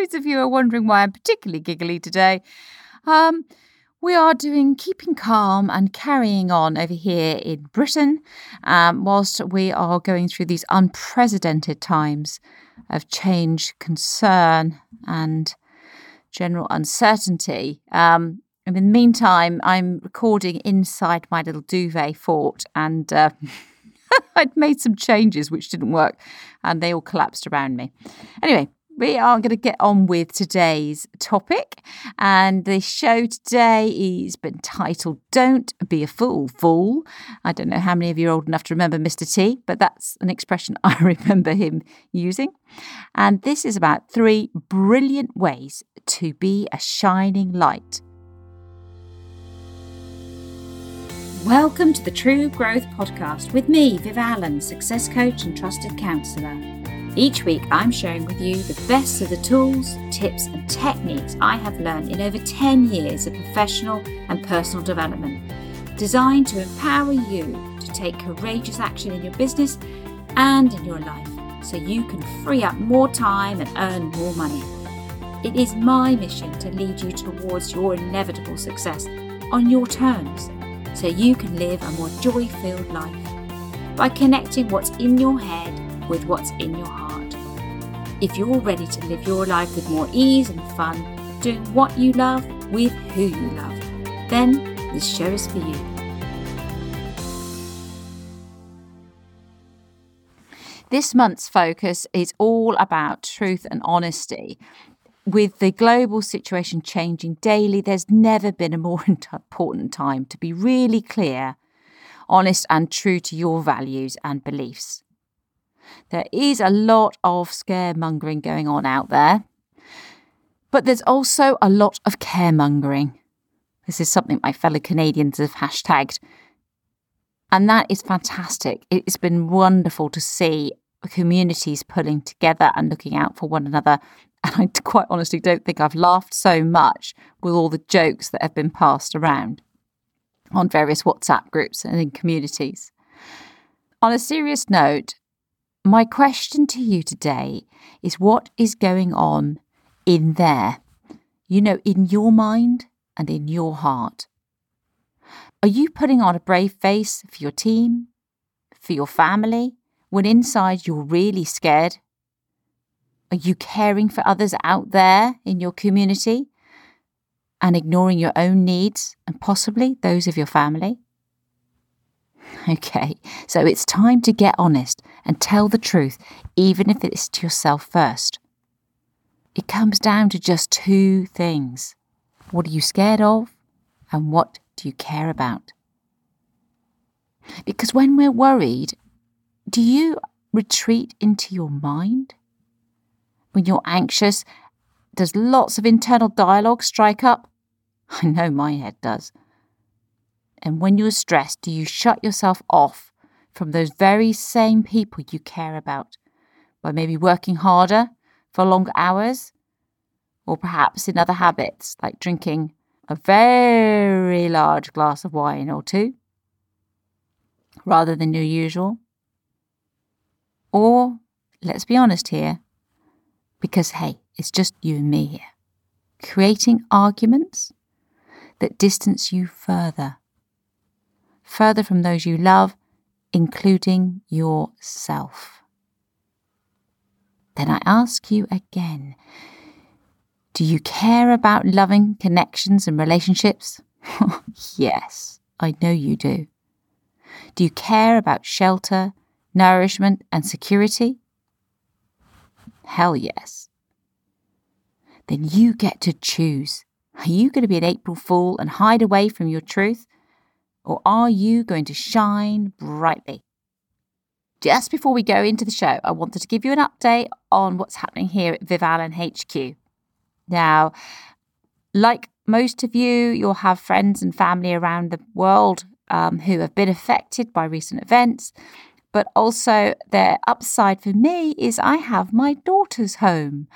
those of you who are wondering why I'm particularly giggly today, we are doing Keeping Calm and Carrying On over here in Britain, whilst we are going through these unprecedented times of change, concern and general uncertainty. And in the meantime, I'm recording inside my little duvet fort, and I'd made some changes which didn't work and they all collapsed around me. Anyway, we are going to get on with today's topic, and the show today is entitled Don't Be a Fool, Fool. I don't know how many of you are old enough to remember Mr. T, but that's an expression I remember him using. And this is about 3 brilliant ways to be a shining light. Welcome to the True Growth Podcast with me, Viv Allen, success coach and trusted counsellor. Each week I'm sharing with you the best of the tools, tips and techniques I have learned in over 10 years of professional and personal development, designed to empower you to take courageous action in your business and in your life so you can free up more time and earn more money. It is my mission to lead you towards your inevitable success on your terms, so you can live a more joy-filled life by connecting what's in your head with what's in your heart. If you're ready to live your life with more ease and fun, doing what you love with who you love, then this show is for you. This month's focus is all about truth and honesty. With the global situation changing daily, there's never been a more important time to be really clear, honest, and true to your values and beliefs. There is a lot of scaremongering going on out there, but there's also a lot of caremongering. This is something my fellow Canadians have hashtagged, and that is fantastic. It's been wonderful to see communities pulling together and looking out for one another. And I quite honestly don't think I've laughed so much with all the jokes that have been passed around on various WhatsApp groups and in communities. On a serious note, my question to you today is, what is going on in there? You know, in your mind and in your heart. Are you putting on a brave face for your team, for your family, when inside you're really scared? Are you caring for others out there in your community and ignoring your own needs and possibly those of your family? Okay, so it's time to get honest and tell the truth, even if it's to yourself first. It comes down to just 2 things. What are you scared of, and what do you care about? Because when we're worried, do you retreat into your mind? When you're anxious, does lots of internal dialogue strike up? I know my head does. And when you're stressed, do you shut yourself off from those very same people you care about by maybe working harder for longer hours, or perhaps in other habits like drinking a very large glass of wine or 2 rather than your usual? Or, let's be honest here, because, hey, it's just you and me here, creating arguments that distance you further from those you love, including yourself. Then I ask you again, do you care about loving connections and relationships? Yes, I know you do. Do you care about shelter, nourishment and security? Hell yes. Then you get to choose. Are you going to be an April Fool and hide away from your truth? Or are you going to shine brightly? Just before we go into the show, I wanted to give you an update on what's happening here at Viv Allen HQ. Now, like most of you, you'll have friends and family around the world who have been affected by recent events. But also their upside for me is I have my daughters home.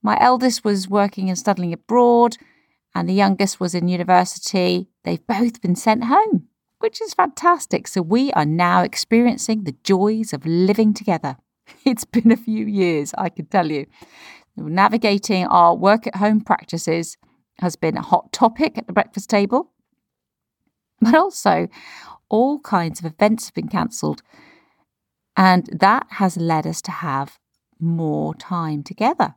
My eldest was working and studying abroad, and the youngest was in university. They've both been sent home, which is fantastic. So we are now experiencing the joys of living together. It's been a few years, I can tell you. Navigating our work-at-home practices has been a hot topic at the breakfast table. But also, all kinds of events have been cancelled. And that has led us to have more time together.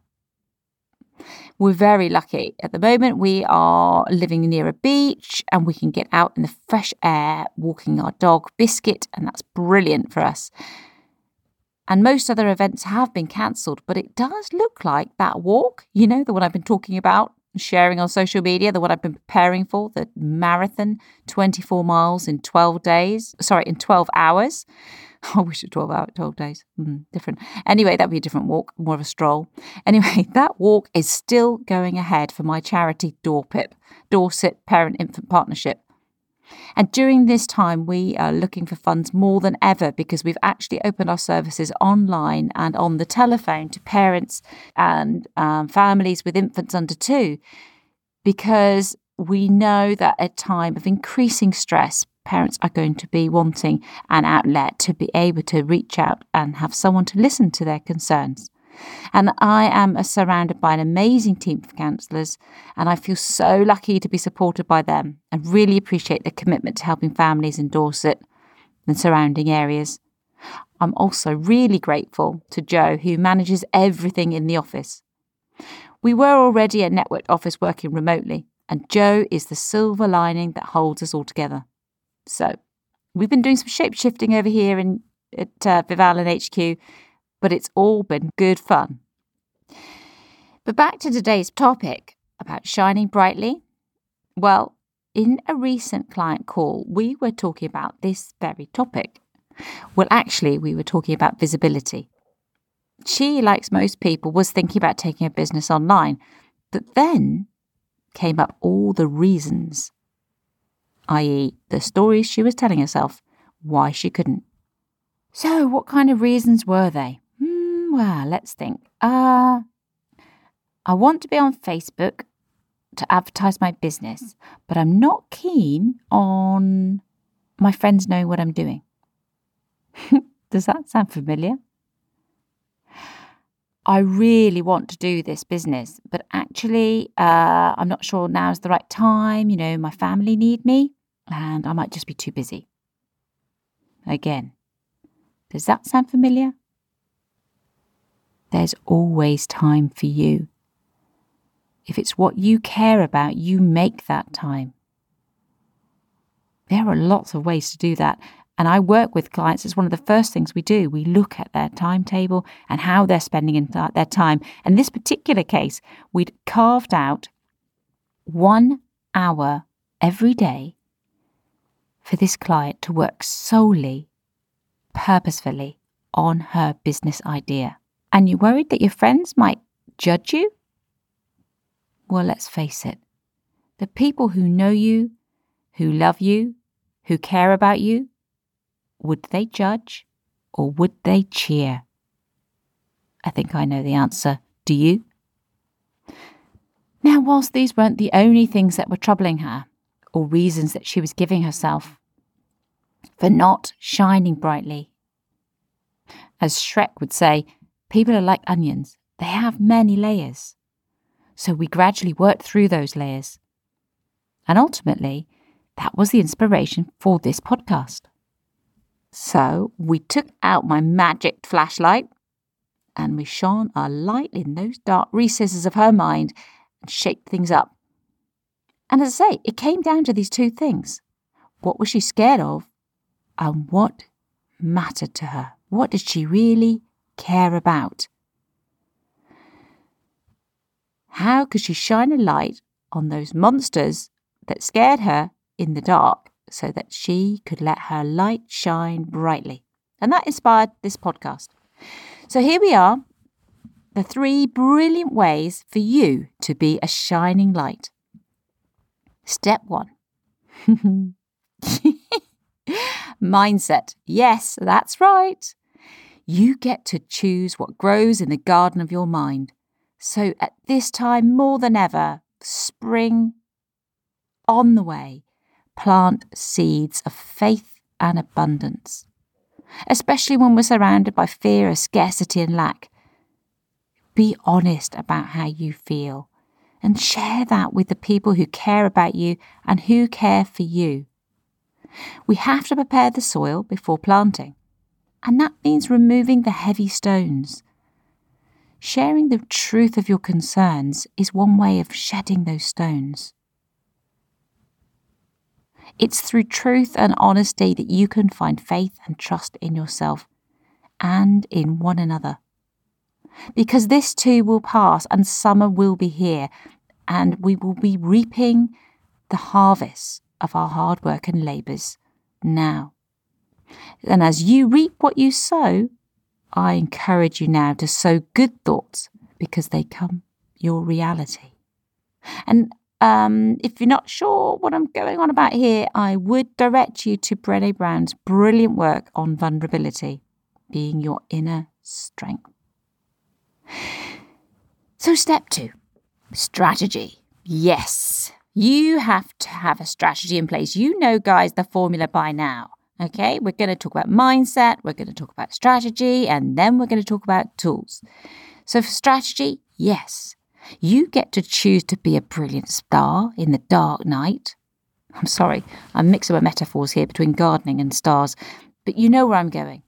We're very lucky. At the moment, we are living near a beach and we can get out in the fresh air, walking our dog Biscuit, and that's brilliant for us. And most other events have been cancelled, but it does look like that walk, you know, the one I've been talking about, sharing on social media, the one I've been preparing for, the marathon, 24 miles in 12 hours. I wish it 12 days, different. Anyway, that'd be a different walk, more of a stroll. Anyway, that walk is still going ahead for my charity DPIP, Dorset Parent Infant Partnership. And during this time, we are looking for funds more than ever because we've actually opened our services online and on the telephone to parents and families with infants under two, because we know that at a time of increasing stress, parents are going to be wanting an outlet to be able to reach out and have someone to listen to their concerns. And I am surrounded by an amazing team of counsellors, and I feel so lucky to be supported by them and really appreciate their commitment to helping families in Dorset and surrounding areas. I'm also really grateful to Joe, who manages everything in the office. We were already a networked office working remotely, and Joe is the silver lining that holds us all together. So we've been doing some shape-shifting over here at Viv Allen HQ, but it's all been good fun. But back to today's topic about shining brightly. Well, in a recent client call, we were talking about this very topic. Well, actually, we were talking about visibility. She, like most people, was thinking about taking her business online, but then came up all the reasons, i.e. the stories she was telling herself why she couldn't. So what kind of reasons were they? Well, let's think. I want to be on Facebook to advertise my business, but I'm not keen on my friends knowing what I'm doing. Does that sound familiar? I really want to do this business, but actually I'm not sure now's the right time. You know, my family need me and I might just be too busy. Again, does that sound familiar? There's always time for you. If it's what you care about, you make that time. There are lots of ways to do that. And I work with clients. It's one of the first things we do. We look at their timetable and how they're spending their time. And in this particular case, we'd carved out 1 hour every day for this client to work solely, purposefully on her business idea. And you're worried that your friends might judge you? Well, let's face it. The people who know you, who love you, who care about you, would they judge or would they cheer? I think I know the answer. Do you? Now, whilst these weren't the only things that were troubling her or reasons that she was giving herself for not shining brightly. As Shrek would say, people are like onions. They have many layers. So we gradually worked through those layers. And ultimately, that was the inspiration for this podcast. So we took out my magic flashlight and we shone a light in those dark recesses of her mind and shaped things up. And as I say, it came down to these two things. What was she scared of? And what mattered to her? What did she really care about? How could she shine a light on those monsters that scared her in the dark so that she could let her light shine brightly? And that inspired this podcast. So here we are, the 3 brilliant ways for you to be a shining light. Step 1. Mindset. Yes, that's right. You get to choose what grows in the garden of your mind. So at this time, more than ever, spring on the way, plant seeds of faith and abundance, especially when we're surrounded by fear of scarcity and lack. Be honest about how you feel and share that with the people who care about you and who care for you. We have to prepare the soil before planting, and that means removing the heavy stones. Sharing the truth of your concerns is one way of shedding those stones. It's through truth and honesty that you can find faith and trust in yourself and in one another. Because this too will pass and summer will be here, and we will be reaping the harvest of our hard work and labours now. And as you reap what you sow, I encourage you now to sow good thoughts because they become your reality. And if you're not sure what I'm going on about here, I would direct you to Brené Brown's brilliant work on vulnerability, being your inner strength. So step 2, strategy. Yes, you have to have a strategy in place. You know, guys, the formula by now. Okay, we're going to talk about mindset, we're going to talk about strategy, and then we're going to talk about tools. So for strategy, yes, you get to choose to be a brilliant star in the dark night. I'm sorry, I'm mixing my metaphors here between gardening and stars, but you know where I'm going.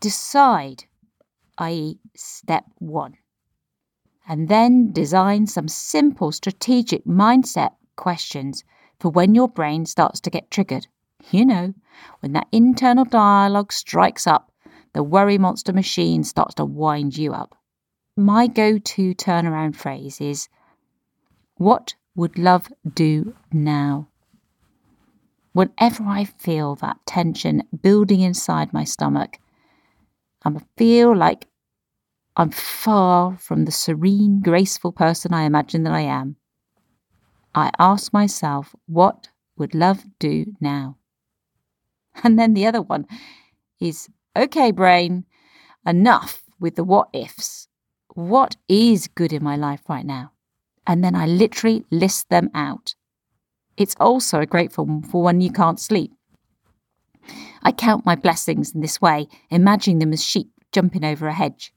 Decide, i.e. step 1, and then design some simple strategic mindset questions for when your brain starts to get triggered. You know, when that internal dialogue strikes up, the worry monster machine starts to wind you up. My go-to turnaround phrase is, what would love do now? Whenever I feel that tension building inside my stomach, I feel like I'm far from the serene, graceful person I imagine that I am. I ask myself, what would love do now? And then the other one is, okay, brain, enough with the what ifs. What is good in my life right now? And then I literally list them out. It's also a great form for when you can't sleep. I count my blessings in this way, imagining them as sheep jumping over a hedge.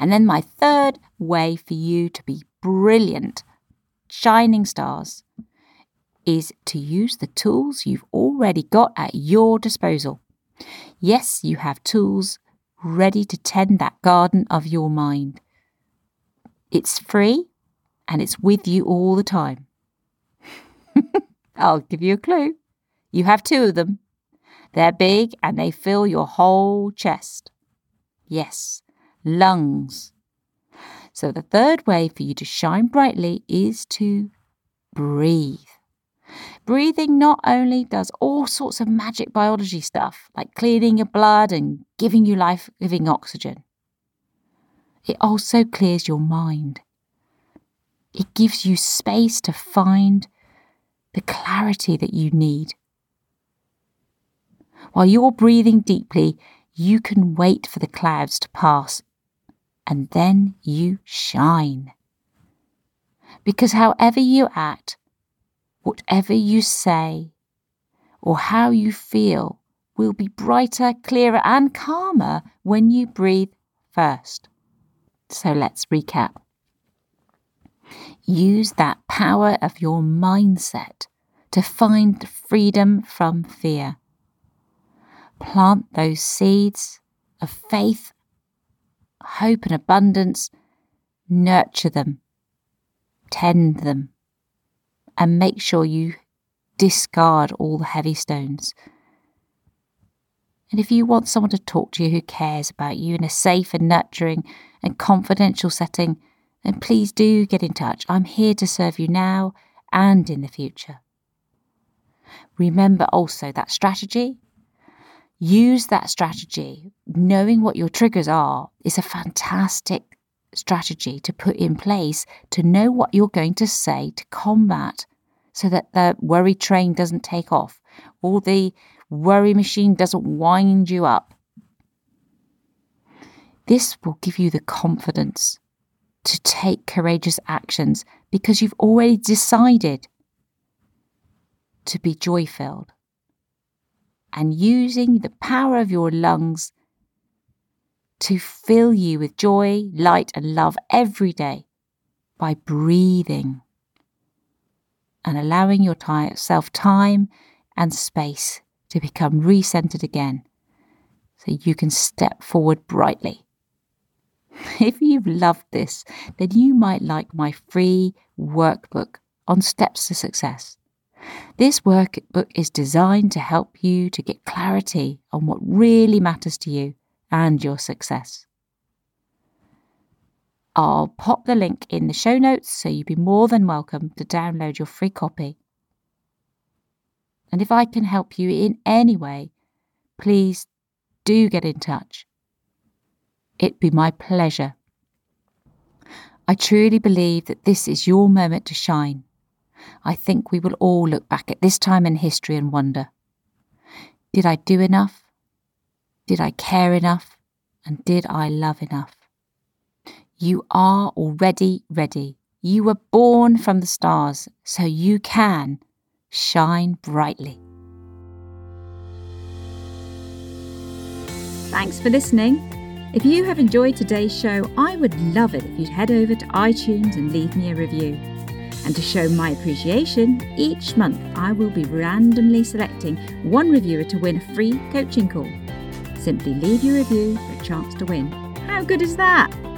And then my third way for you to be brilliant, shining stars, is to use the tools you've already got at your disposal. Yes, you have tools ready to tend that garden of your mind. It's free and it's with you all the time. I'll give you a clue. You have 2 of them. They're big and they fill your whole chest. Yes, lungs. So the third way for you to shine brightly is to breathe. Breathing not only does all sorts of magic biology stuff, like cleaning your blood and giving you life-giving oxygen, it also clears your mind. It gives you space to find the clarity that you need. While you're breathing deeply, you can wait for the clouds to pass, and then you shine. Because however you act, whatever you say or how you feel will be brighter, clearer and calmer when you breathe first. So let's recap. Use that power of your mindset to find freedom from fear. Plant those seeds of faith, hope and abundance. Nurture them. Tend them. And make sure you discard all the heavy stones. And if you want someone to talk to you who cares about you in a safe and nurturing and confidential setting, then please do get in touch. I'm here to serve you now and in the future. Remember also that strategy. Use that strategy. Knowing what your triggers are is a fantastic strategy to put in place to know what you're going to say to combat, so that the worry train doesn't take off or the worry machine doesn't wind you up. This will give you the confidence to take courageous actions because you've already decided to be joy-filled. And using the power of your lungs to fill you with joy, light and love every day by breathing and allowing yourself time and space to become recentered again so you can step forward brightly. If you've loved this, then you might like my free workbook on Steps to Success. This workbook is designed to help you to get clarity on what really matters to you and your success. I'll pop the link in the show notes, so you'd be more than welcome to download your free copy. And if I can help you in any way, please do get in touch. It'd be my pleasure. I truly believe that this is your moment to shine. I think we will all look back at this time in history and wonder, did I do enough? Did I care enough? And did I love enough? You are already ready. You were born from the stars, so you can shine brightly. Thanks for listening. If you have enjoyed today's show, I would love it if you'd head over to iTunes and leave me a review. And to show my appreciation, each month I will be randomly selecting one reviewer to win a free coaching call. Simply leave your review for a chance to win. How good is that?